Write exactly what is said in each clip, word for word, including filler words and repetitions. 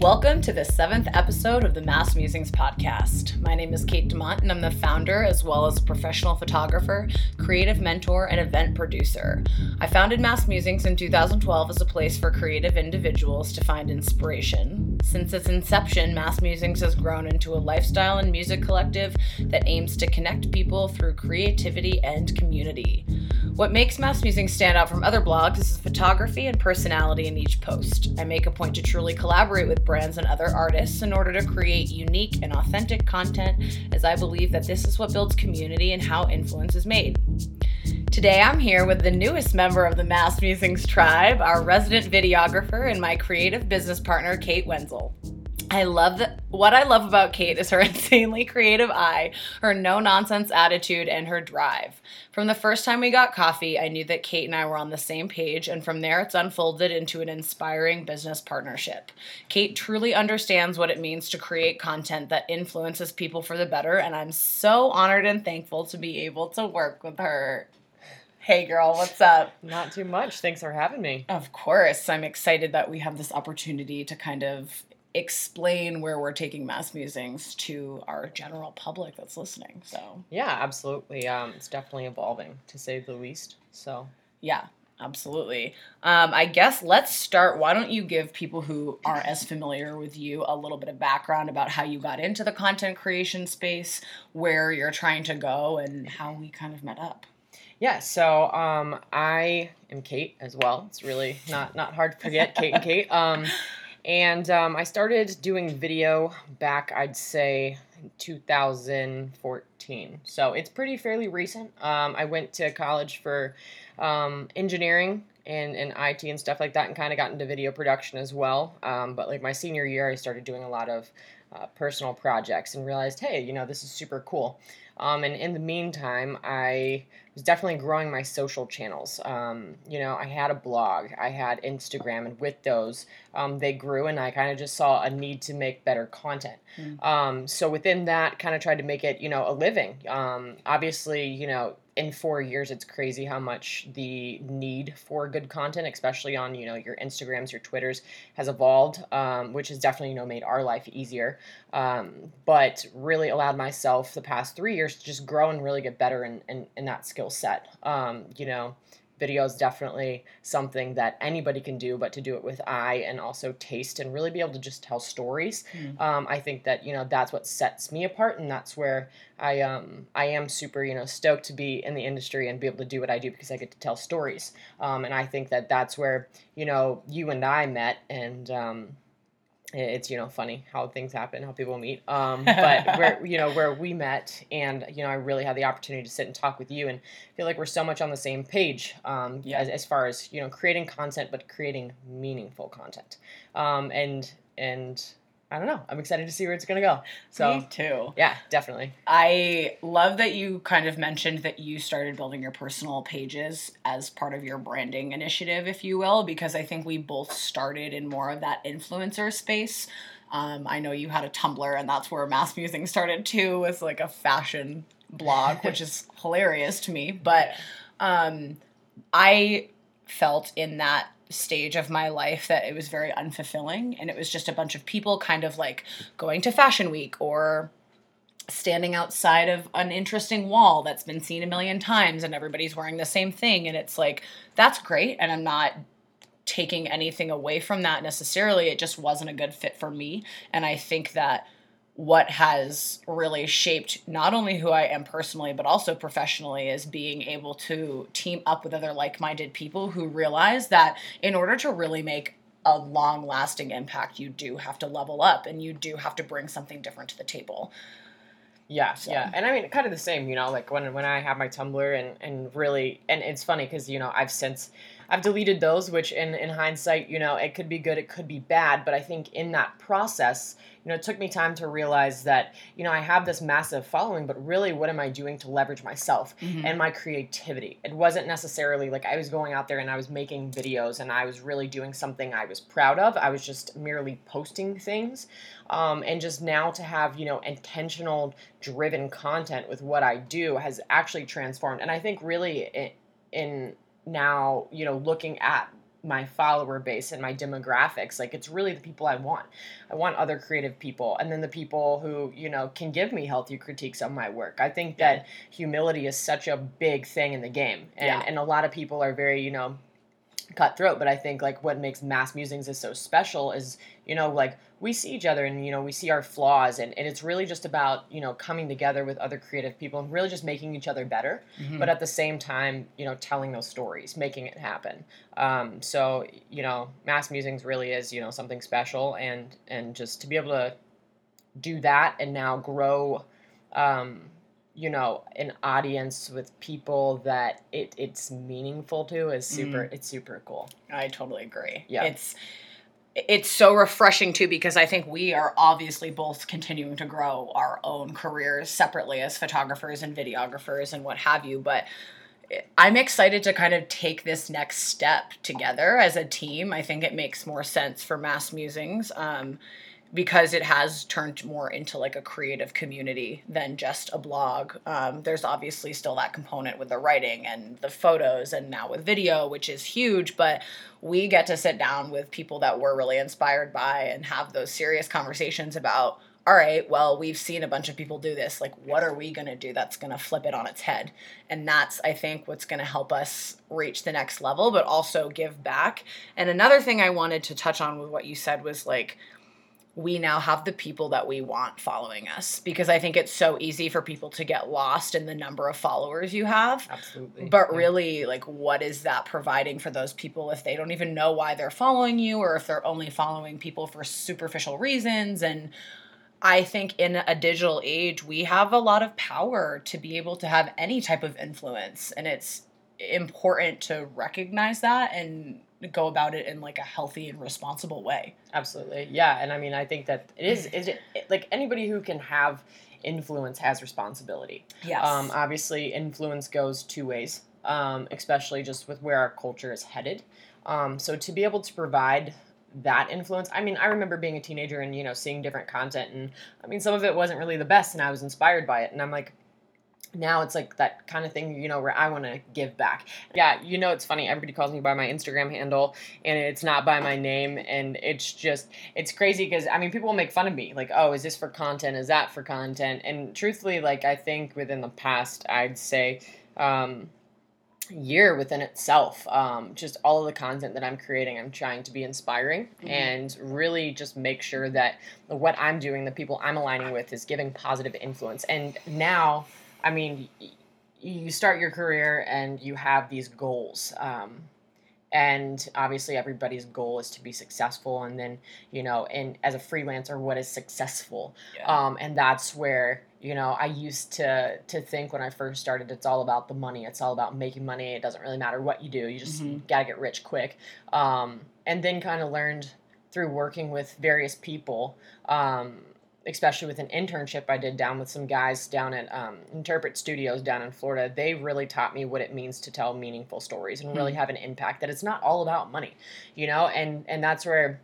Welcome to the seventh episode of the Mass Musings Podcast. My name is Kate DeMont, and I'm the founder as well as a professional photographer, creative mentor, and event producer. I founded Mass Musings in two thousand twelve as a place for creative individuals to find inspiration. Since its inception, Mass Musings has grown into a lifestyle and music collective that aims to connect people through creativity and community. What makes Mass Musings stand out from other blogs is photography and personality in each post. I make a point to truly collaborate with brands and other artists in order to create unique and authentic content, as I believe that this is what builds community and how influence is made. Today I'm here with the newest member of the Mass Musings tribe, our resident videographer and my creative business partner, Kate Wenzel. I love that. What I love about Kate is her insanely creative eye, her no-nonsense attitude, and her drive. From the first time we got coffee, I knew that Kate and I were on the same page, and from there it's unfolded into an inspiring business partnership. Kate truly understands what it means to create content that influences people for the better, and I'm so honored and thankful to be able to work with her. Hey girl, what's up? Not too much. Thanks for having me. Of course. I'm excited that we have this opportunity to kind of explain where we're taking Mass Musings to our general public that's listening. So yeah, absolutely. Um, it's definitely evolving, to say the least. So yeah, absolutely. Um, I guess let's start. Why don't you give people who aren't as familiar with you a little bit of background about how you got into the content creation space, where you're trying to go, and how we kind of met up. Yeah, so um, I am Kate as well. It's really not not hard to forget Kate and Kate. Um, And um, I started doing video back, I'd say, two thousand fourteen. So it's pretty fairly recent. Um, I went to college for um, engineering and, and I T and stuff like that, and kind of got into video production as well. Um, but like my senior year, I started doing a lot of uh, personal projects and realized, hey, you know, this is super cool. Um, and in the meantime, I was definitely growing my social channels. Um, you know, I had a blog, I had Instagram, and with those, um, they grew, and I kind of just saw a need to make better content. Mm-hmm. Um, so within that, kind of tried to make it, you know, a living. Um, obviously, you know, in four years, it's crazy how much the need for good content, especially on, you know, your Instagrams, your Twitters, has evolved, um, which has definitely, you know, made our life easier. Um, but really allowed myself the past three years to just grow and really get better in, in, in that skill set. Um, you know, video is definitely something that anybody can do, but to do it with eye and also taste and really be able to just tell stories. Mm. Um, I think that, you know, that's what sets me apart, and that's where I um I am super, you know, stoked to be in the industry and be able to do what I do, because I get to tell stories. Um, and I think that that's where, you know, you and I met, and um, it's, you know, funny how things happen, how people meet, um, but where, you know, where we met, and, you know, I really had the opportunity to sit and talk with you, and feel like we're so much on the same page, um, yeah. as, as far as, you know, creating content, but creating meaningful content. Um, and, and I don't know, I'm excited to see where it's going to go. So, me too. Yeah, definitely. I love that you kind of mentioned that you started building your personal pages as part of your branding initiative, if you will, because I think we both started in more of that influencer space. Um, I know you had a Tumblr, and that's where Mass Musings started too, was like a fashion blog, which is hilarious to me. But um, I felt in that stage of my life that it was very unfulfilling, and it was just a bunch of people kind of like going to Fashion Week or standing outside of an interesting wall that's been seen a million times, and everybody's wearing the same thing, and it's like, that's great, and I'm not taking anything away from that necessarily. It just wasn't a good fit for me, and I think that what has really shaped not only who I am personally, but also professionally, is being able to team up with other like-minded people who realize that in order to really make a long-lasting impact, you do have to level up, and you do have to bring something different to the table. Yeah, so. yeah. And I mean, kind of the same, you know, like when when I have my Tumblr, and, and really, and it's funny because, you know, I've since... I've deleted those, which in, in hindsight, you know, it could be good, it could be bad, but I think in that process, you know, it took me time to realize that, you know, I have this massive following, but really what am I doing to leverage myself mm-hmm. and my creativity? It wasn't necessarily like I was going out there and I was making videos and I was really doing something I was proud of. I was just merely posting things. Um, and just now to have, you know, intentional driven content with what I do has actually transformed. And I think really it, in... now, you know, looking at my follower base and my demographics. Like, it's really the people I want. I want other creative people. And then the people who, you know, can give me healthy critiques on my work. I think yeah. that humility is such a big thing in the game. And, yeah. and a lot of people are very, you know, cutthroat. But I think, like, what makes Mass Musings is so special is, you know, like, we see each other and, you know, we see our flaws, and, and it's really just about, you know, coming together with other creative people and really just making each other better, mm-hmm. but at the same time, you know, telling those stories, making it happen. Um, so, you know, Mass Musings really is, you know, something special, and, and just to be able to do that and now grow, um, you know, an audience with people that it, it's meaningful to is super, mm. it's super cool. I totally agree. Yeah. It's, It's so refreshing, too, because I think we are obviously both continuing to grow our own careers separately as photographers and videographers and what have you. But I'm excited to kind of take this next step together as a team. I think it makes more sense for Mass Musings um, because it has turned more into like a creative community than just a blog. Um, there's obviously still that component with the writing and the photos and now with video, which is huge, but we get to sit down with people that we're really inspired by and have those serious conversations about, all right, well, we've seen a bunch of people do this. Like, what are we going to do that's going to flip it on its head? And that's, I think, what's going to help us reach the next level, but also give back. And another thing I wanted to touch on with what you said was like, we now have the people that we want following us, because I think it's so easy for people to get lost in the number of followers you have. Absolutely. But yeah. really, like, what is that providing for those people if they don't even know why they're following you, or if they're only following people for superficial reasons? And I think in a digital age, we have a lot of power to be able to have any type of influence. And it's important to recognize that and go about it in like a healthy and responsible way. Absolutely. Yeah. And I mean, I think that it is, is it, like anybody who can have influence has responsibility. Yes. Um, obviously influence goes two ways, um, especially just with where our culture is headed. Um, so to be able to provide that influence, I mean, I remember being a teenager and, you know, seeing different content, and I mean, some of it wasn't really the best, and I was inspired by it. And I'm like, now it's like that kind of thing, you know, where I want to give back. Yeah, you know, it's funny. Everybody calls me by my Instagram handle, and it's not by my name. And it's just, it's crazy because, I mean, people make fun of me. Like, oh, is this for content? Is that for content? And truthfully, like, I think within the past, I'd say, um, year within itself, um, just all of the content that I'm creating, I'm trying to be inspiring, mm-hmm. and really just make sure that what I'm doing, the people I'm aligning with, is giving positive influence. And now, I mean, you start your career and you have these goals, um, and obviously everybody's goal is to be successful. And then, you know, and as a freelancer, what is successful? Yeah. Um, and that's where, you know, I used to, to think when I first started, it's all about the money. It's all about making money. It doesn't really matter what you do. You just mm-hmm. gotta get rich quick. Um, and then kind of learned through working with various people, um, especially with an internship I did down with some guys down at um, Interpret Studios down in Florida. They really taught me what it means to tell meaningful stories and really have an impact, that it's not all about money, you know? And, and that's where,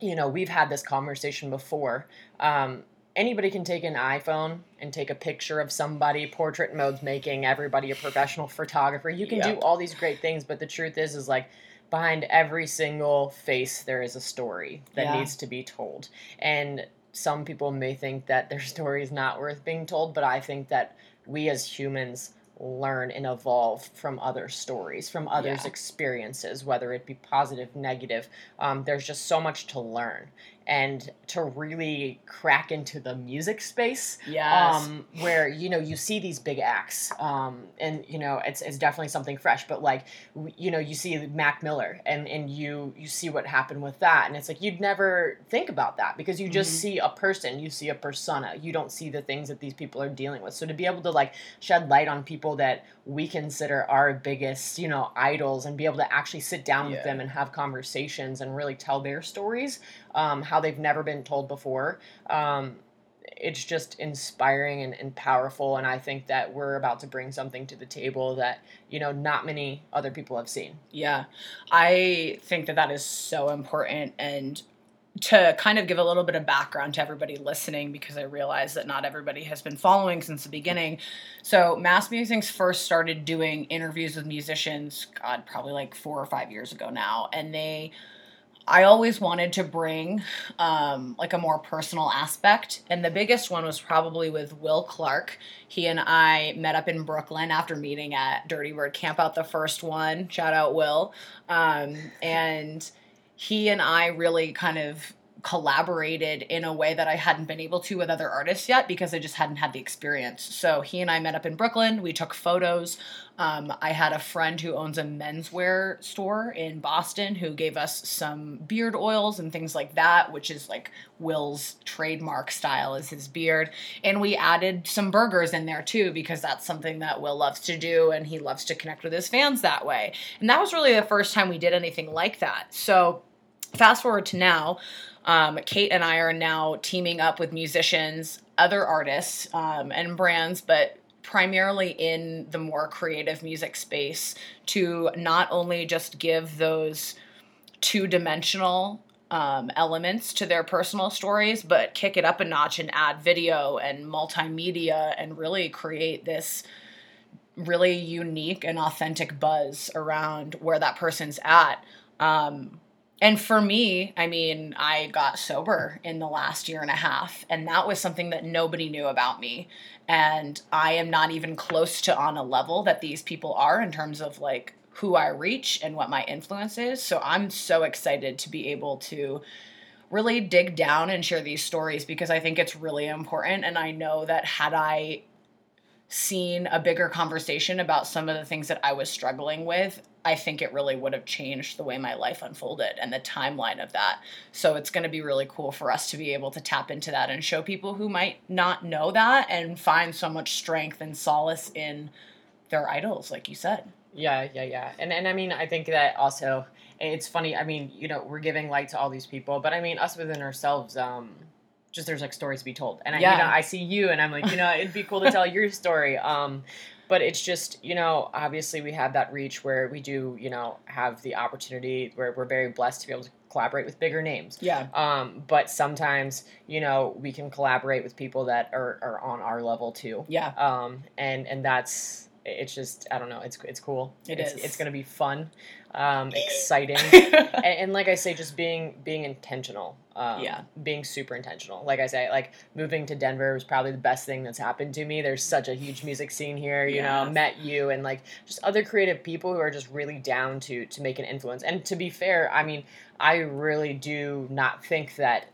you know, we've had this conversation before. Um, anybody can take an iPhone and take a picture of somebody. Portrait mode's making everybody a professional photographer. You can yep. do all these great things, but the truth is, is like, behind every single face, there is a story that yeah. needs to be told. And some people may think that their story is not worth being told, but I think that we as humans learn and evolve from other stories, from others' yeah. experiences, whether it be positive, negative. Um, there's just so much to learn. And to really crack into the music space, yes. um, where, you know, you see these big acts, um, and, you know, it's it's definitely something fresh, but, like, you know, you see Mac Miller, and, and you, you see what happened with that, and it's like, you'd never think about that, because you just mm-hmm. see a person, you see a persona, you don't see the things that these people are dealing with. So to be able to, like, shed light on people that we consider our biggest, you know, idols, and be able to actually sit down yeah. with them and have conversations and really tell their stories, um, how they've never been told before. Um, it's just inspiring and, and powerful. And I think that we're about to bring something to the table that, you know, not many other people have seen. Yeah. I think that that is so important. And to kind of give a little bit of background to everybody listening, because I realize that not everybody has been following since the beginning. So Mass Musings first started doing interviews with musicians, God, probably like four or five years ago now. And they, I always wanted to bring um, like a more personal aspect. And the biggest one was probably with Will Clark. He and I met up in Brooklyn after meeting at Dirty Word Camp out the first one. Shout out Will. Um, and... He and I really kind of collaborated in a way that I hadn't been able to with other artists yet, because I just hadn't had the experience. So he and I met up in Brooklyn. We took photos. Um, I had a friend who owns a menswear store in Boston who gave us some beard oils and things like that, which is like Will's trademark style is his beard. And we added some burgers in there too, because that's something that Will loves to do, and he loves to connect with his fans that way. And that was really the first time we did anything like that. So fast forward to now. Um, Kate and I are now teaming up with musicians, other artists, um, and brands, but primarily in the more creative music space, to not only just give those two-dimensional um, elements to their personal stories, but kick it up a notch and add video and multimedia and really create this really unique and authentic buzz around where that person's at. Um, And for me, I mean, I got sober in the last year and a half, and that was something that nobody knew about me. And I am not even close to on a level that these people are in terms of like who I reach and what my influence is. So I'm so excited to be able to really dig down and share these stories, because I think it's really important. And I know that had I seen a bigger conversation about some of the things that I was struggling with, I think it really would have changed the way my life unfolded and the timeline of that. So it's going to be really cool for us to be able to tap into that and show people who might not know that and find so much strength and solace in their idols, like you said. Yeah, yeah, yeah. And and I mean, I think that also, it's funny, I mean, you know, we're giving light to all these people, but I mean, us within ourselves, um, just there's like stories to be told. And yeah. I, you know, I see you and I'm like, you know, it'd be cool to tell your story. Um, but it's just, you know, obviously we have that reach where we do, you know, have the opportunity where we're very blessed to be able to collaborate with bigger names. Yeah. Um, but sometimes, you know, we can collaborate with people that are, are on our level too. Yeah. Um, and, and that's, it's just, I don't know. It's, it's cool. It it's, is. It's going to be fun. Um, exciting. and, and like I say, just being, being intentional. Um, yeah. Being super intentional. Like I say, like moving to Denver was probably the best thing that's happened to me. There's such a huge music scene here, you yeah. know, met you and like just other creative people who are just really down to, to make an influence. And to be fair, I mean, I really do not think that,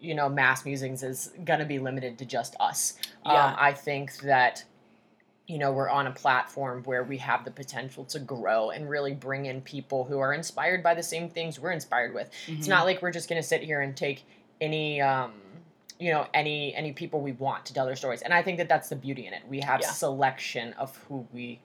you know, Mass Musings is going to be limited to just us. Yeah. Um, I think that, you know, we're on a platform where we have the potential to grow and really bring in people who are inspired by the same things we're inspired with. Mm-hmm. It's not like we're just going to sit here and take any, um, you know, any, any people we want to tell their stories. And I think that that's the beauty in it. We have yeah. selection of who we,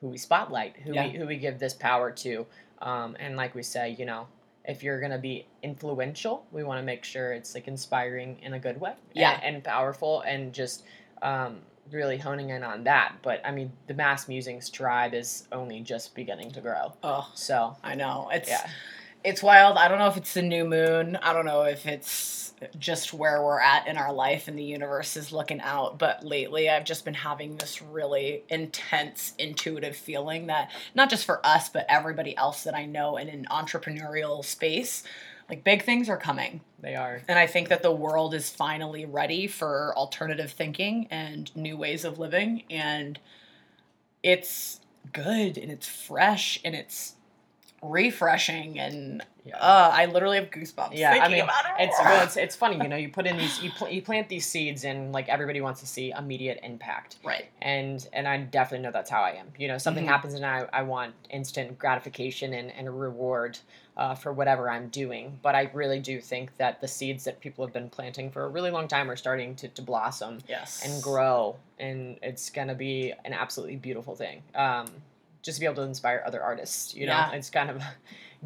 who we spotlight, who yeah. we, who we give this power to. Um, and like we say, you know, if you're going to be influential, we want to make sure it's like inspiring in a good way yeah. and, and powerful and just, um, really honing in on that. But I mean, the Mass Musings tribe is only just beginning to grow. Oh, so I know it's yeah. it's wild. I don't know if it's the new moon. I don't know if it's just where we're at in our life and the universe is looking out. But lately, I've just been having this really intense, intuitive feeling that not just for us, but everybody else that I know in an entrepreneurial space. Like, big things are coming. They are. And I think that the world is finally ready for alternative thinking and new ways of living. And it's good, and it's fresh, and it's refreshing. And yeah. uh, I literally have goosebumps yeah, thinking I mean, about it. It's, well, it's, it's funny. You know, you put in these, you, pl- you plant these seeds, and, like, everybody wants to see immediate impact. Right. And and I definitely know that's how I am. You know, something mm-hmm. happens, and I, I want instant gratification and, and a reward. Uh, for whatever I'm doing. But I really do think that the seeds that people have been planting for a really long time are starting to, to blossom yes. and grow. And it's going to be an absolutely beautiful thing. Um, just to be able to inspire other artists, you know, yeah. it's kind of a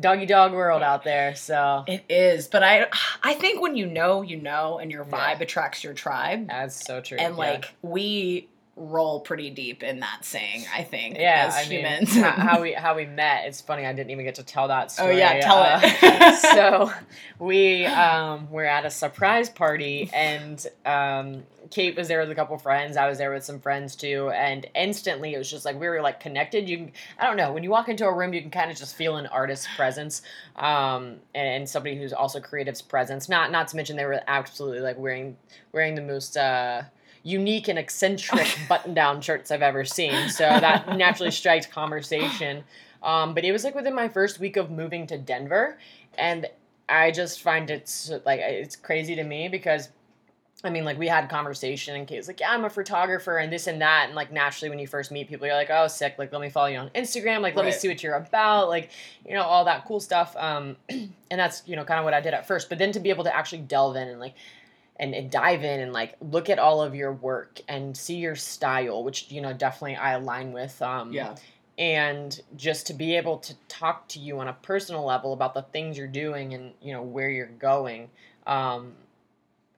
doggy dog world out there. So it is. But I, I think when you know, you know, and your vibe yeah. attracts your tribe. That's so true. And yeah. like we roll pretty deep in that saying, I think, yeah, as I humans. Mean, how we how we met, it's funny, I didn't even get to tell that story. Oh, yeah, tell uh, it. So we um, were at a surprise party, and um, Kate was there with a couple friends. I was there with some friends, too, and instantly it was just like we were, like, connected. You can, I don't know. When you walk into a room, you can kind of just feel an artist's presence um, and somebody who's also creative's presence. Not not to mention they were absolutely, like, wearing, wearing the most... Uh, unique and eccentric button-down shirts I've ever seen. So that naturally strikes conversation. Um, but it was like within my first week of moving to Denver. And I just find it's like, it's crazy to me because I mean, like, we had conversation, and Kate was like, yeah, I'm a photographer, and this and that, and, like, naturally, when you first meet people, you're like, oh, sick, like, let me follow you on Instagram, like, let right. me see what you're about, like, you know, all that cool stuff, um, and that's, you know, kind of what I did at first, but then to be able to actually delve in and, like, And, and dive in and, like, look at all of your work and see your style, which, you know, definitely I align with. Um, yeah. And just to be able to talk to you on a personal level about the things you're doing and, you know, where you're going. Um,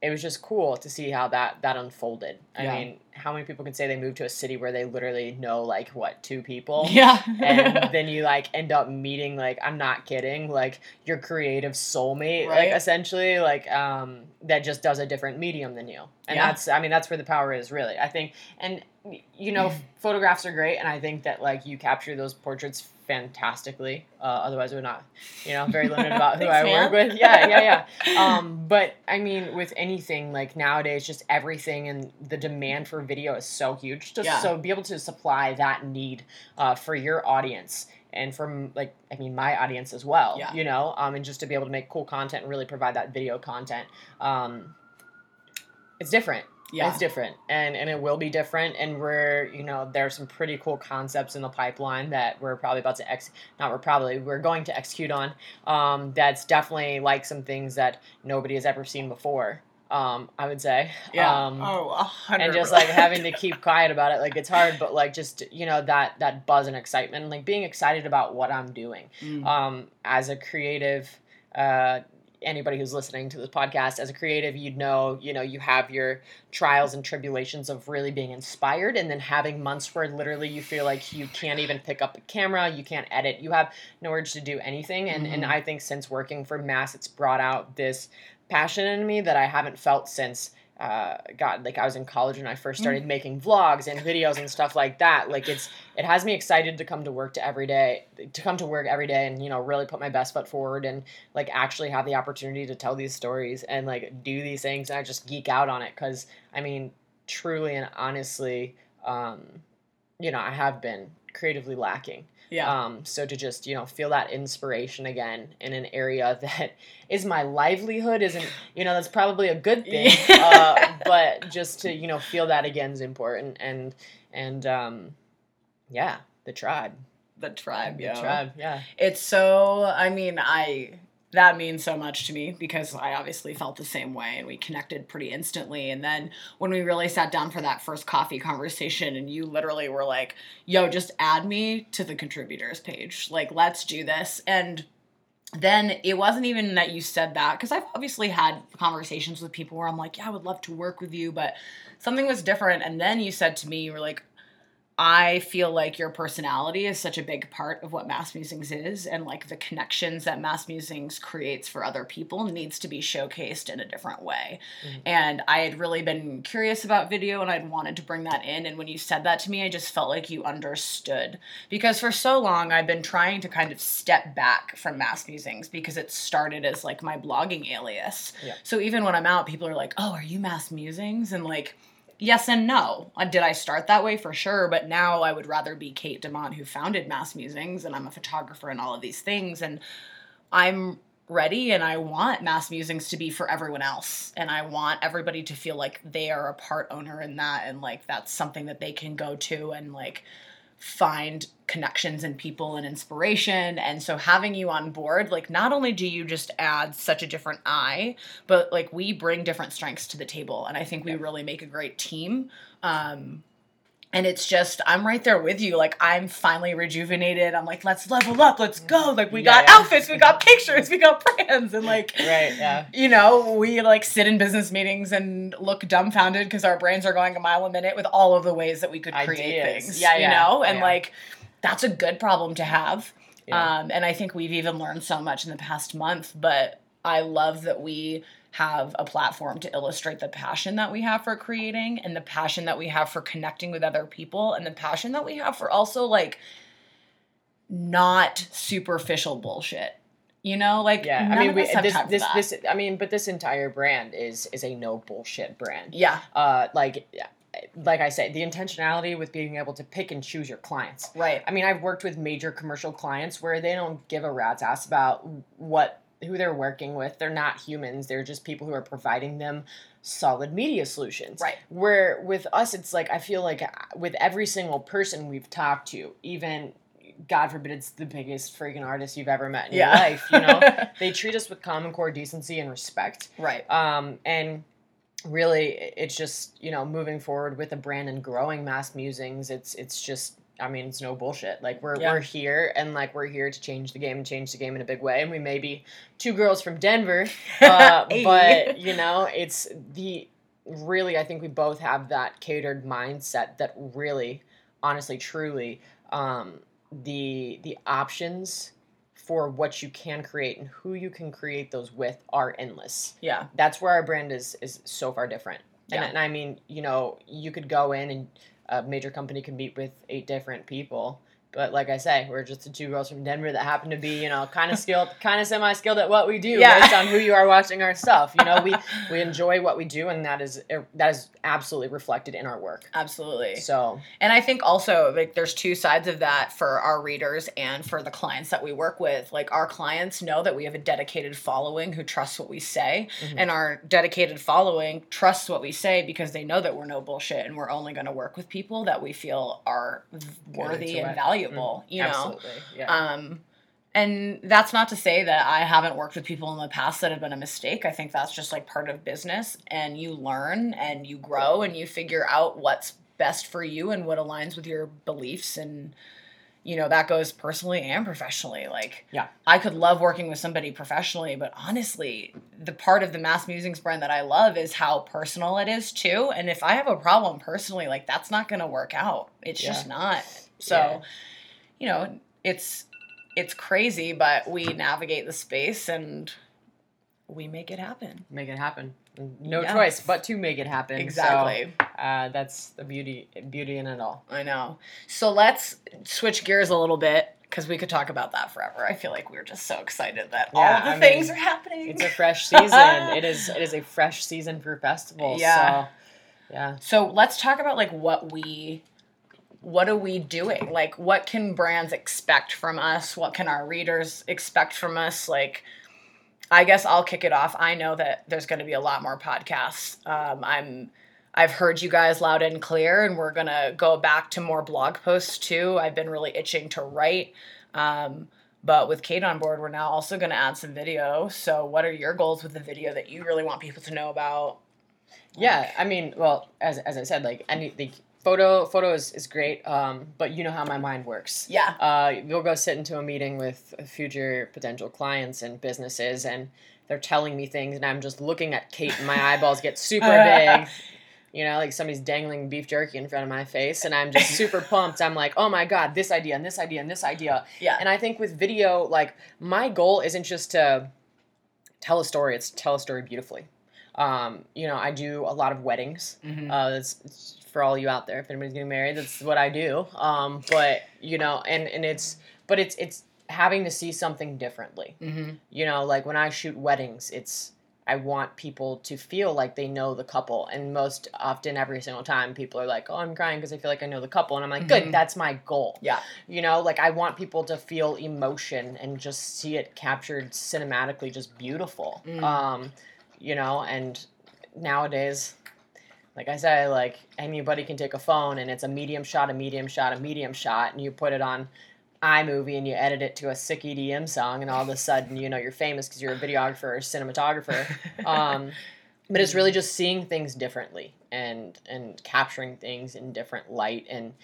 it was just cool to see how that, that unfolded. I yeah. mean, how many people can say they moved to a city where they literally know, like, what, two people? Yeah. And then you, like, end up meeting, like, I'm not kidding, like, your creative soulmate, right. like, essentially, like, um, that just does a different medium than you. And yeah. that's, I mean, that's where the power is, really, I think. And, you know, mm. photographs are great, and I think that, like, you capture those portraits fantastically. Uh, otherwise, I would not, you know, very limited about who Thanks, I man. Work with. Yeah, yeah, yeah. Um, but, I mean, with anything, like, nowadays, just everything and the demand for video video is so huge, just yeah. so be able to supply that need uh, for your audience and from, like, I mean, my audience as well, yeah. you know, um, and just to be able to make cool content and really provide that video content. Um, it's different. Yeah. It's different. And, and it will be different. And we're, you know, there are some pretty cool concepts in the pipeline that we're probably about to ex, not we're probably, we're going to execute on. Um, that's definitely like some things that nobody has ever seen before. Um, I would say, yeah. um, oh, one hundred percent. And just like having to keep quiet about it. Like it's hard, but like, just, you know, that, that buzz and excitement, like being excited about what I'm doing, mm. um, as a creative, uh, anybody who's listening to this podcast as a creative, you'd know, you know, you have your trials and tribulations of really being inspired and then having months where literally you feel like you can't even pick up a camera. You can't edit. You have no urge to do anything. And, mm-hmm. and I think since working for Mass, it's brought out this passion in me that I haven't felt since, uh, God, like I was in college when I first started mm-hmm. making vlogs and videos and stuff like that. Like it's, it has me excited to come to work to every day, to come to work every day and, you know, really put my best foot forward and like actually have the opportunity to tell these stories and like do these things. And I just geek out on it. 'Cause I mean, truly and honestly, um, you know, I have been creatively lacking. Yeah. Um, so to just, you know, feel that inspiration again in an area that is my livelihood isn't, you know, that's probably a good thing. Yeah. Uh, but just to, you know, feel that again is important. And, and, um, yeah, the tribe, the tribe, yeah, the tribe. Yeah. It's so, I mean, I, that means so much to me because I obviously felt the same way and we connected pretty instantly. And then when we really sat down for that first coffee conversation and you literally were like, yo, just add me to the contributors page. Like, let's do this. And then it wasn't even that you said that because I've obviously had conversations with people where I'm like, yeah, I would love to work with you, but something was different. And then you said to me, you were like, I feel like your personality is such a big part of what Mass Musings is and like the connections that Mass Musings creates for other people needs to be showcased in a different way. Mm-hmm. And I had really been curious about video and I'd wanted to bring that in. And when you said that to me, I just felt like you understood because for so long I've been trying to kind of step back from Mass Musings because it started as like my blogging alias. Yeah. So even when I'm out, people are like, oh, are you Mass Musings? And like, yes and no. Did I start that way? For sure. But now I would rather be Kate DeMont, who founded Mass Musings, and I'm a photographer and all of these things. And I'm ready and I want Mass Musings to be for everyone else. And I want everybody to feel like they are a part owner in that. And like, that's something that they can go to and like find connections and people and inspiration. And so having you on board, like not only do you just add such a different eye, but like we bring different strengths to the table. And I think we really make a great team. Um, And it's just, I'm right there with you. Like, I'm finally rejuvenated. I'm like, let's level up. Let's go. Like, we yeah, got yeah. outfits. We got pictures. We got brands. And, like, right, yeah. you know, we, like, sit in business meetings and look dumbfounded because our brains are going a mile a minute with all of the ways that we could create Ideas. things. Yeah, yeah. You know? And, yeah. like, that's a good problem to have. Yeah. Um, and I think we've even learned so much in the past month. But I love that we have a platform to illustrate the passion that we have for creating and the passion that we have for connecting with other people and the passion that we have for also, like, not superficial bullshit, you know? Like, yeah, none I mean, of we, us have this, time for this, that. This, I mean, but this entire brand is, is a no bullshit brand. Yeah. Uh, like, like I said, the intentionality with being able to pick and choose your clients. Right. I mean, I've worked with major commercial clients where they don't give a rat's ass about what, who they're working with. They're not humans. They're just people who are providing them solid media solutions. Right. Where with us, it's like, I feel like with every single person we've talked to, even God forbid it's the biggest freaking artist you've ever met in yeah. your life, you know, they treat us with common core decency and respect. Right. Um, and really it's just, you know, moving forward with a brand and growing Mass Musings. It's, it's just, I mean, it's no bullshit. Like, we're yeah. we're here, and, like, we're here to change the game and change the game in a big way. And we may be two girls from Denver, uh, hey. but, you know, it's the really, I think we both have that catered mindset that really, honestly, truly, um, the the options for what you can create and who you can create those with are endless. Yeah. That's where our brand is, is so far different. And, yeah. and I mean, you know, you could go in and a major company can meet with eight different people. But like I say, we're just the two girls from Denver that happen to be, you know, kind of skilled, kind of semi-skilled at what we do yeah. based on who you are watching our stuff. You know, we, we enjoy what we do, and that is that is absolutely reflected in our work. Absolutely. So, and I think also, like, there's two sides of that for our readers and for the clients that we work with. Like, our clients know that we have a dedicated following who trusts what we say, mm-hmm. and our dedicated following trusts what we say because they know that we're no bullshit and we're only going to work with people that we feel are worthy and valuable. You know, Absolutely. Yeah. Um, and that's not to say that I haven't worked with people in the past that have been a mistake. I think that's just, like, part of business, and you learn and you grow and you figure out what's best for you and what aligns with your beliefs. And, you know, that goes personally and professionally. Like, yeah. I could love working with somebody professionally, but honestly, the part of the Mass Musings brand that I love is how personal it is too. And if I have a problem personally, like, that's not going to work out. It's yeah. just not. So, yeah. you know, it's, it's crazy, but we navigate the space and we make it happen. Make it happen. No yes. choice but to make it happen. Exactly. So, uh, that's the beauty, beauty in it all. I know. So let's switch gears a little bit, because we could talk about that forever. I feel like we're just so excited that yeah, all of the I things mean, are happening. It's a fresh season. It is, it is a fresh season for festivals. Yeah. So, yeah. So let's talk about, like, what we... What are we doing? Like, what can brands expect from us? What can our readers expect from us? Like, I guess I'll kick it off. I know that there's going to be a lot more podcasts. Um, I'm, I've heard you guys loud and clear, and we're going to go back to more blog posts too. I've been really itching to write. Um, but with Kate on board, we're now also going to add some video. So what are your goals with the video that you really want people to know about? Yeah. Like, I mean, well, as, as I said, like, any, the, Photo photo is, is great, um, but you know how my mind works. Yeah. Uh, you'll go sit into a meeting with future potential clients and businesses, and they're telling me things, and I'm just looking at Kate, and my eyeballs get super big. You know, like, somebody's dangling beef jerky in front of my face, and I'm just super pumped. I'm like, oh, my God, this idea, and this idea, and this idea. Yeah. And I think with video, like, my goal isn't just to tell a story. It's to tell a story beautifully. Um, you know, I do a lot of weddings. Mm-hmm. Uh, it's, it's for all you out there, if anybody's getting married, that's what I do. Um, but you know, and, and it's, but it's, it's having to see something differently, mm-hmm. you know, like when I shoot weddings, it's, I want people to feel like they know the couple. And most often every single time people are like, oh, I'm crying because I feel like I know the couple. And I'm like, mm-hmm. good, that's my goal. Yeah. You know, like, I want people to feel emotion and just see it captured cinematically, just beautiful. Mm. Um, you know, and nowadays, like I say, like, anybody can take a phone, and it's a medium shot, a medium shot, a medium shot, and you put it on iMovie, and you edit it to a sick E D M song, and all of a sudden, you know, you're famous because you're a videographer or cinematographer. Um, But it's really just seeing things differently and and capturing things in different light. And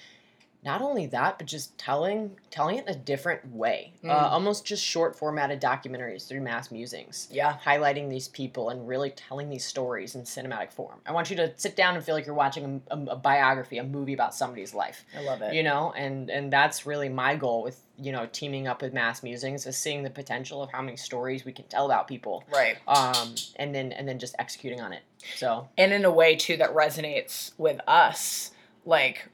not only that, but just telling telling it in a different way. Mm. Uh, almost just short formatted documentaries through Mass Musings. Yeah. Highlighting these people and really telling these stories in cinematic form. I want you to sit down and feel like you're watching a, a biography, a movie about somebody's life. I love it. You know, and, and that's really my goal with, you know, teaming up with Mass Musings, is seeing the potential of how many stories we can tell about people. Right. Um, and then and then just executing on it. So. And in a way, too, that resonates with us. Like,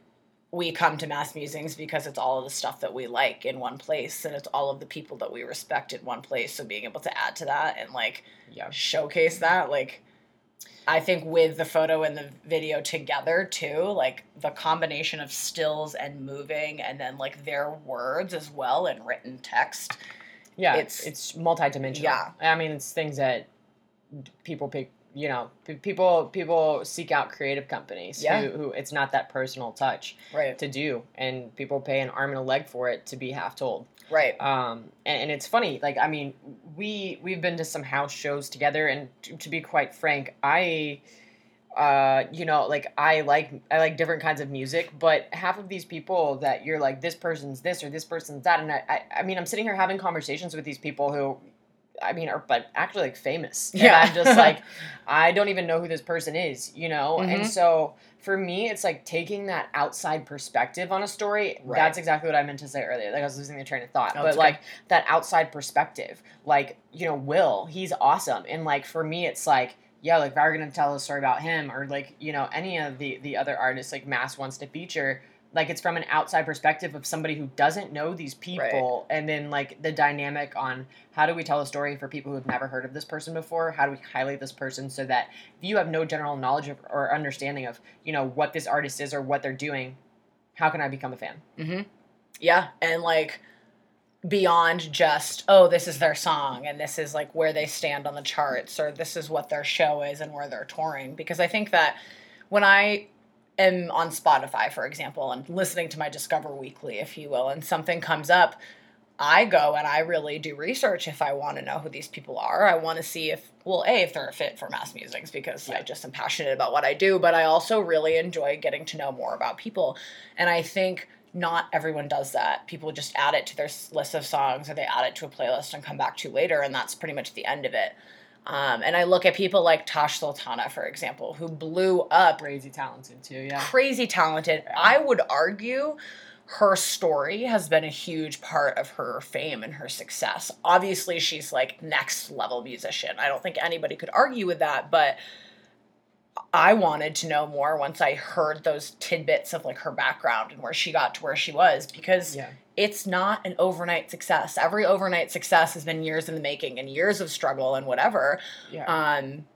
we come to Mass Musings because it's all of the stuff that we like in one place, and it's all of the people that we respect in one place. So being able to add to that and, like, yeah. showcase that, like, I think with the photo and the video together too, like the combination of stills and moving and then like their words as well and written text. Yeah. It's, it's multidimensional. Yeah. I mean, it's things that people pick, you know, people, people seek out creative companies yeah. who, who it's not that personal touch right. to do. And people pay an arm and a leg for it to be half told. Right. Um, and, and it's funny, like, I mean, we, we've been to some house shows together, and t- to be quite frank, I, uh, you know, like I like, I like different kinds of music, but half of these people that you're like, this person's this or this person's that. And I, I, I mean, I'm sitting here having conversations with these people who, I mean, are but actually like famous. And yeah. I'm just like, I don't even know who this person is, you know? Mm-hmm. And so for me, it's like taking that outside perspective on a story. Right. That's exactly what I meant to say earlier. Like I was losing the train of thought, oh, but like good. That outside perspective, like, you know, Will, he's awesome. And like, for me, it's like, yeah, like if I were going to tell a story about him or like, you know, any of the, the other artists like Mass wants to feature, like it's from an outside perspective of somebody who doesn't know these people. Right. And then like the dynamic on how do we tell a story for people who have never heard of this person before? How do we highlight this person so that if you have no general knowledge of, or understanding of, you know, what this artist is or what they're doing, how can I become a fan? Mm-hmm. Yeah. And like beyond just, oh, this is their song and this is like where they stand on the charts or this is what their show is and where they're touring. Because I think that when I... am on Spotify, for example, and listening to my Discover Weekly, if you will, and something comes up, I go and I really do research if I want to know who these people are. I want to see if, well, A, if they're a fit for Mass Musings, because yeah. I just am passionate about what I do, but I also really enjoy getting to know more about people. And I think not everyone does that. People just add it to their list of songs or they add it to a playlist and come back to later, and that's pretty much the end of it. Um, and I look at people like Tash Sultana, for example, who blew up. Crazy talented, too, yeah. Crazy talented. Yeah. I would argue her story has been a huge part of her fame and her success. Obviously, she's, like, next-level musician. I don't think anybody could argue with that, but I wanted to know more once I heard those tidbits of, like, her background and where she got to where she was, because... Yeah. It's not an overnight success. Every overnight success has been years in the making and years of struggle and whatever. Yeah. Um,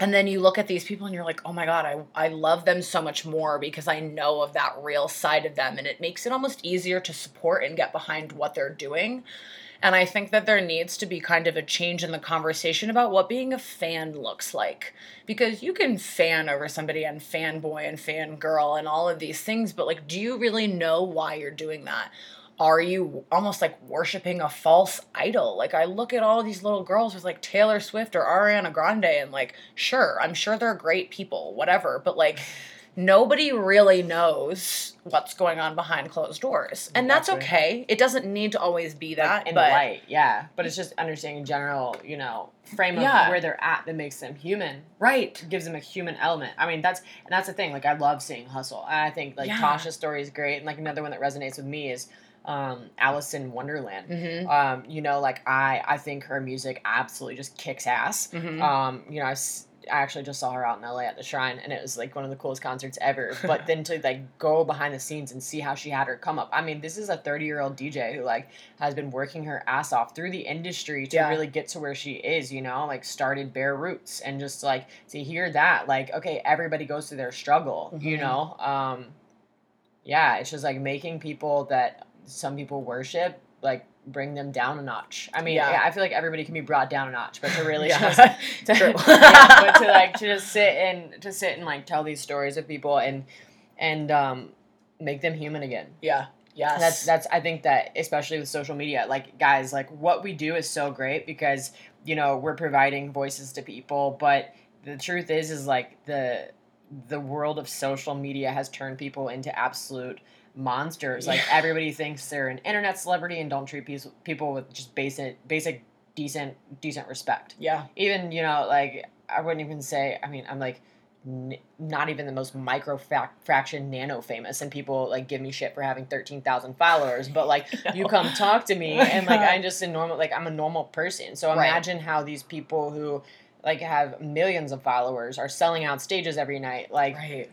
and then you look at these people and you're like, oh my God, I, I love them so much more because I know of that real side of them. And it makes it almost easier to support and get behind what they're doing. And I think that there needs to be kind of a change in the conversation about what being a fan looks like. Because you can fan over somebody and fanboy and fangirl and all of these things, but like, do you really know why you're doing that? Are you almost like worshiping a false idol? Like I look at all these little girls with like Taylor Swift or Ariana Grande and like, sure, I'm sure they're great people, whatever. But like nobody really knows what's going on behind closed doors. And that's okay. It doesn't need to always be that. Like in but, light, yeah. But it's just understanding general, you know, frame of yeah. where they're at that makes them human. Right. Gives them a human element. I mean, that's, and that's the thing. Like I love seeing hustle. I think like yeah. Tasha's story is great. And like another one that resonates with me is... um Alison Wonderland. Mm-hmm. Um you know, like I I think her music absolutely just kicks ass. Mm-hmm. Um you know, I, s- I actually just saw her out in L A at the Shrine, and it was like one of the coolest concerts ever. But then to like go behind the scenes and see how she had her come up. I mean, this is a thirty year old D J who like has been working her ass off through the industry to yeah. really get to where she is, you know, like started bare roots, and just like to hear that, like, okay, everybody goes through their struggle. Mm-hmm. You know, um yeah, it's just like making people that some people worship, like bring them down a notch. I mean, yeah. Yeah, I feel like everybody can be brought down a notch, but to really yeah. just to, True. yeah, but to like to just sit and to sit and like tell these stories of people and and um make them human again. Yeah. Yes. And that's that's I think that especially with social media, like guys, like what we do is so great because, you know, we're providing voices to people, but the truth is, is like the the world of social media has turned people into absolute monsters. Yeah. Like everybody thinks they're an internet celebrity and don't treat people with just basic, basic, decent, decent respect. Yeah. Even, you know, like I wouldn't even say, I mean, I'm like, N- not even the most micro fact- fraction nano famous, and people like give me shit for having thirteen thousand followers, but like you come talk to me and like I'm just a normal, like I'm a normal person. So imagine right. how these people who like have millions of followers are selling out stages every night. Like, right.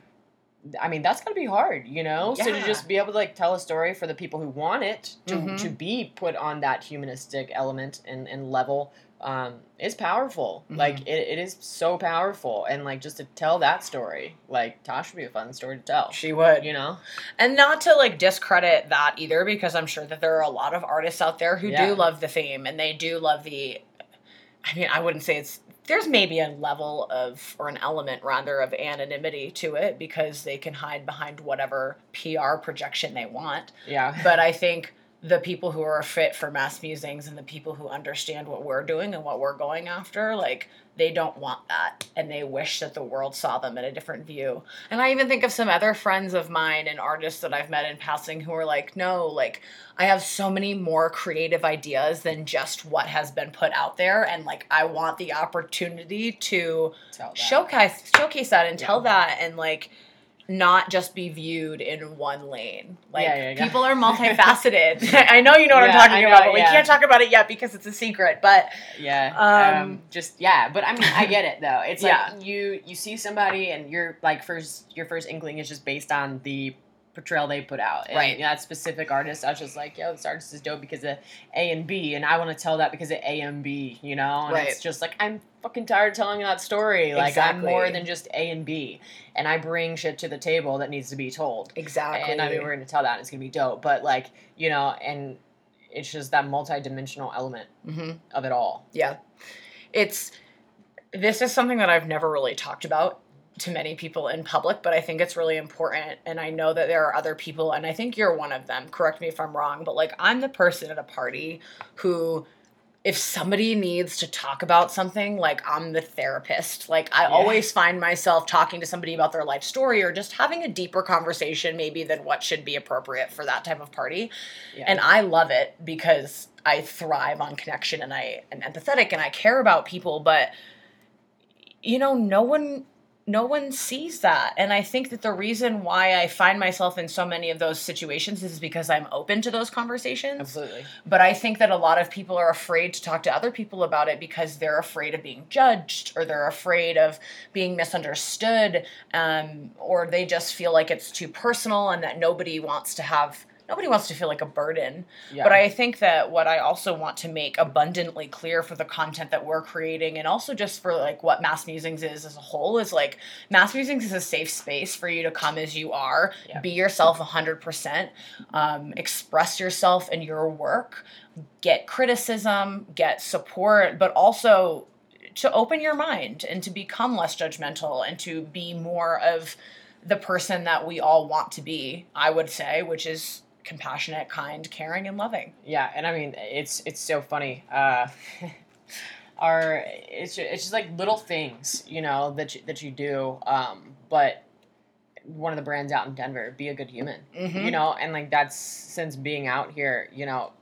I mean, that's gonna be hard, you know? Yeah. So to just be able to like tell a story for the people who want it to, mm-hmm. to be put on that humanistic element and, and level, um it's powerful. Mm-hmm. Like it, it is so powerful, and like just to tell that story, like Tash would be a fun story to tell. She would, you know. And not to like discredit that either, because I'm sure that there are a lot of artists out there who yeah. do love the fame, and they do love the, I mean, I wouldn't say it's, there's maybe a level of, or an element rather, of anonymity to it, because they can hide behind whatever P R projection they want. Yeah. But I think the people who are fit for Mass Musings and the people who understand what we're doing and what we're going after, like, they don't want that, and they wish that the world saw them in a different view. And I even think of some other friends of mine and artists that I've met in passing who are like, no, like, I have so many more creative ideas than just what has been put out there, and, like, I want the opportunity to that. showcase showcase that and yeah. tell that, and, like, not just be viewed in one lane. Like, yeah, yeah, yeah. people are multifaceted. I know you know what yeah, I'm talking know, about, but yeah. we can't talk about it yet because it's a secret. But yeah, um, um, just yeah. But I mean, I get it though. It's yeah. like you you see somebody, and your like first your first inkling is just based on the portrayal they put out. And right. that specific artist, I was just like, yo, this artist is dope because of A and B, and I want to tell that because of A and B, you know? And right. it's just like, I'm fucking tired of telling that story. Like, exactly. I'm more than just A and B, and I bring shit to the table that needs to be told. Exactly. And I mean, we're going to tell that, and it's going to be dope. But, like, you know, and it's just that multidimensional element mm-hmm. of it all. Yeah. It's, this is something that I've never really talked about to many people in public, but I think it's really important, and I know that there are other people, and I think you're one of them, correct me if I'm wrong, but like I'm the person at a party who, if somebody needs to talk about something, like I'm the therapist. Like I yeah. always find myself talking to somebody about their life story, or just having a deeper conversation maybe than what should be appropriate for that type of party. Yeah. And I love it because I thrive on connection, and I am empathetic, and I care about people, but you know, no one No one sees that. And I think that the reason why I find myself in so many of those situations is because I'm open to those conversations. Absolutely. But I think that a lot of people are afraid to talk to other people about it because they're afraid of being judged, or they're afraid of being misunderstood, um, or they just feel like it's too personal, and that nobody wants to have... Nobody wants to feel like a burden. Yeah. But I think that what I also want to make abundantly clear for the content that we're creating, and also just for like what Mass Musings is as a whole, is like Mass Musings is a safe space for you to come as you are, yeah. be yourself one hundred percent, um, express yourself in your work, get criticism, get support, but also to open your mind and to become less judgmental and to be more of the person that we all want to be, I would say, which is compassionate, kind, caring, and loving. Yeah, and I mean, it's it's so funny. Uh, our it's it's just like little things, you know, that you, that you do. Um, but one of the brands out in Denver, Be a Good Human, mm-hmm. you know, and like that's since being out here, you know,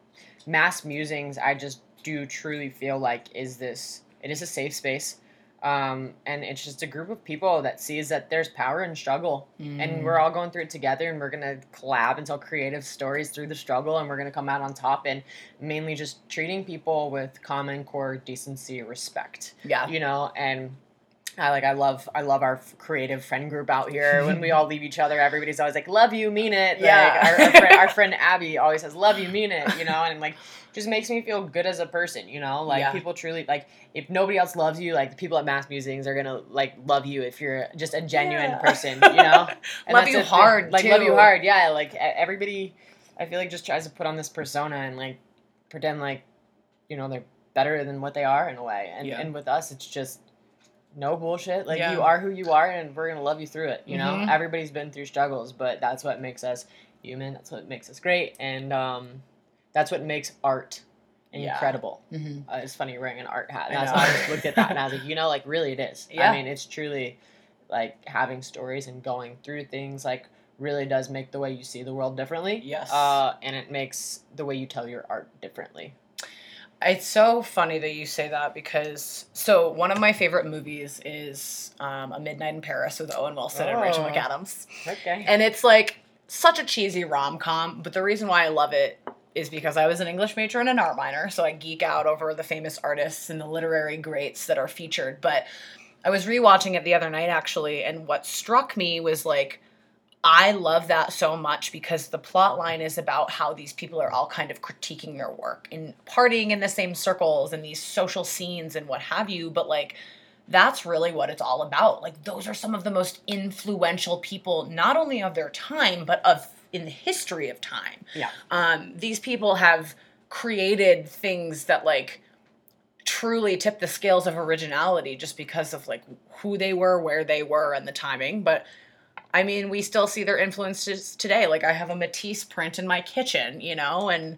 Mass Musings, I just do truly feel like is this it is a safe space. Um, and it's just a group of people that sees that there's power in struggle, mm. and we're all going through it together, and we're going to collab and tell creative stories through the struggle, and we're going to come out on top, and mainly just treating people with common core decency, respect, yeah, you know, and I like, I love, I love our creative friend group out here. When we all leave each other, everybody's always like, love you, mean it. Yeah. Like, our, our, friend, our friend Abby always says, love you, mean it, you know? And like, just makes me feel good as a person, you know? Like yeah. people truly, like if nobody else loves you, like the people at Mass Musings are going to like love you if you're just a genuine yeah. person, you know? And love you hard, Like too. love you hard. Yeah. Like everybody, I feel like just tries to put on this persona and like pretend like, you know, they're better than what they are in a way. And, yeah. and with us, it's just, no bullshit. Like, yeah. you are who you are, and we're going to love you through it, you know? Mm-hmm. Everybody's been through struggles, but that's what makes us human. That's what makes us great. And um, that's what makes art incredible. Yeah. Mm-hmm. Uh, it's funny you're wearing an art hat. That's I why I just looked at that and I was like, you know, like really it is. Yeah. I mean, it's truly like having stories and going through things like really does make the way you see the world differently. Yes. Uh, and it makes the way you tell your art differently. It's so funny that you say that because, so one of my favorite movies is um, A Midnight in Paris with Owen Wilson oh. and Rachel McAdams. Okay. And it's like such a cheesy rom-com, but the reason why I love it is because I was an English major and an art minor, so I geek out over the famous artists and the literary greats that are featured. But I was rewatching it the other night, actually, and what struck me was like, I love that so much because the plot line is about how these people are all kind of critiquing their work and partying in the same circles and these social scenes and what have you. But like, that's really what it's all about. Like, those are some of the most influential people, not only of their time, but of in the history of time. Yeah. Um, these people have created things that like truly tip the scales of originality just because of like who they were, where they were, and the timing. But I mean, we still see their influences today. Like, I have a Matisse print in my kitchen, you know? And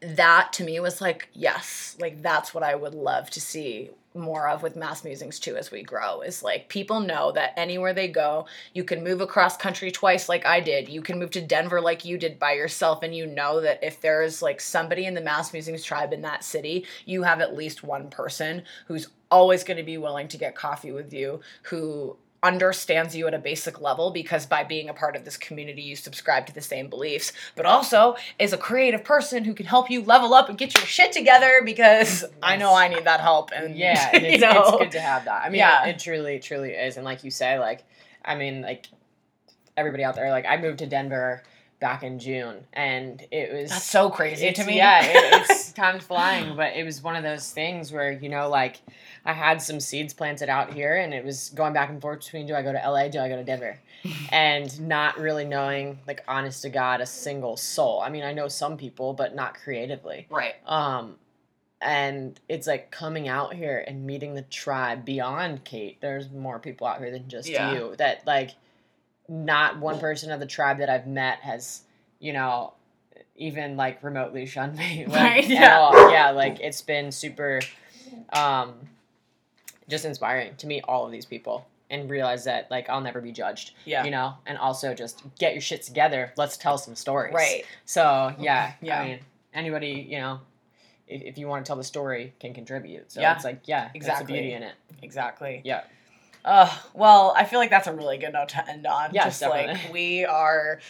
that, to me, was like, yes. Like, that's what I would love to see more of with Mass Musings, too, as we grow, is, like, people know that anywhere they go, you can move across country twice like I did. You can move to Denver like you did by yourself, and you know that if there is, like, somebody in the Mass Musings tribe in that city, you have at least one person who's always going to be willing to get coffee with you, who understands you at a basic level because by being a part of this community, you subscribe to the same beliefs, but also is a creative person who can help you level up and get your shit together because yes. I know I need that help. And yeah, and it's, you know, it's good to have that. I mean, yeah. it, it truly, truly is. And like you say, like, I mean, like everybody out there, like I moved to Denver back in June and it was That's so crazy to me. Yeah, it, it's time's flying, but it was one of those things where, you know, like I had some seeds planted out here and it was going back and forth between do I go to L A, do I go to Denver? And not really knowing, like, honest to God, a single soul. I mean, I know some people, but not creatively. Right. Um, and it's like coming out here and meeting the tribe beyond Kate. There's more people out here than just yeah. you that, like, not one person of the tribe that I've met has, you know, even, like, remotely shunned me. Like, right, yeah. At all. Yeah, like, it's been super um, just inspiring to meet all of these people and realize that, like, I'll never be judged. Yeah. You know? And also just get your shit together. Let's tell some stories. Right. So, yeah. yeah. I mean, anybody, you know, if, if you want to tell the story, can contribute. So yeah. it's like, yeah, exactly. That's the beauty in it. Exactly. Yeah. Uh, well, I feel like that's a really good note to end on. Yeah, Just definitely. Like, we are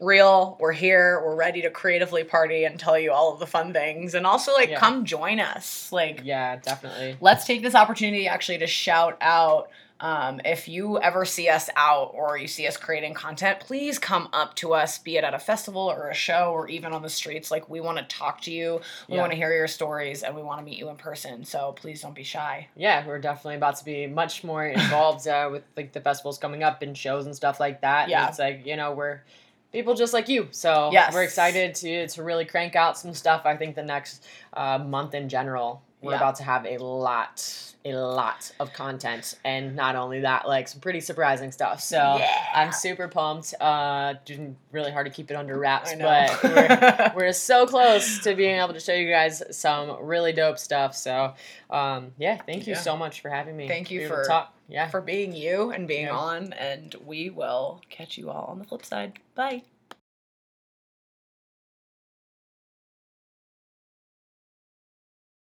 real, we're here, we're ready to creatively party and tell you all of the fun things. And also, like, yeah. come join us. Like, yeah, definitely. Let's take this opportunity, actually, to shout out, um, if you ever see us out or you see us creating content, please come up to us, be it at a festival or a show or even on the streets. Like, we want to talk to you. We yeah. want to hear your stories and we want to meet you in person. So please don't be shy. Yeah. We're definitely about to be much more involved uh, with like the festivals coming up and shows and stuff like that. Yeah. And it's like, you know, we're people just like you. So yes. we're excited to, to really crank out some stuff. I think the next uh, month in general, we're yeah. about to have a lot, a lot of content. And not only that, like some pretty surprising stuff. So yeah. I'm super pumped. Uh, really hard to keep it under wraps, but we're, we're so close to being able to show you guys some really dope stuff. So um, yeah, thank you yeah. so much for having me. Thank you for, talk. Yeah. for being you and being yeah. on. And we will catch you all on the flip side. Bye.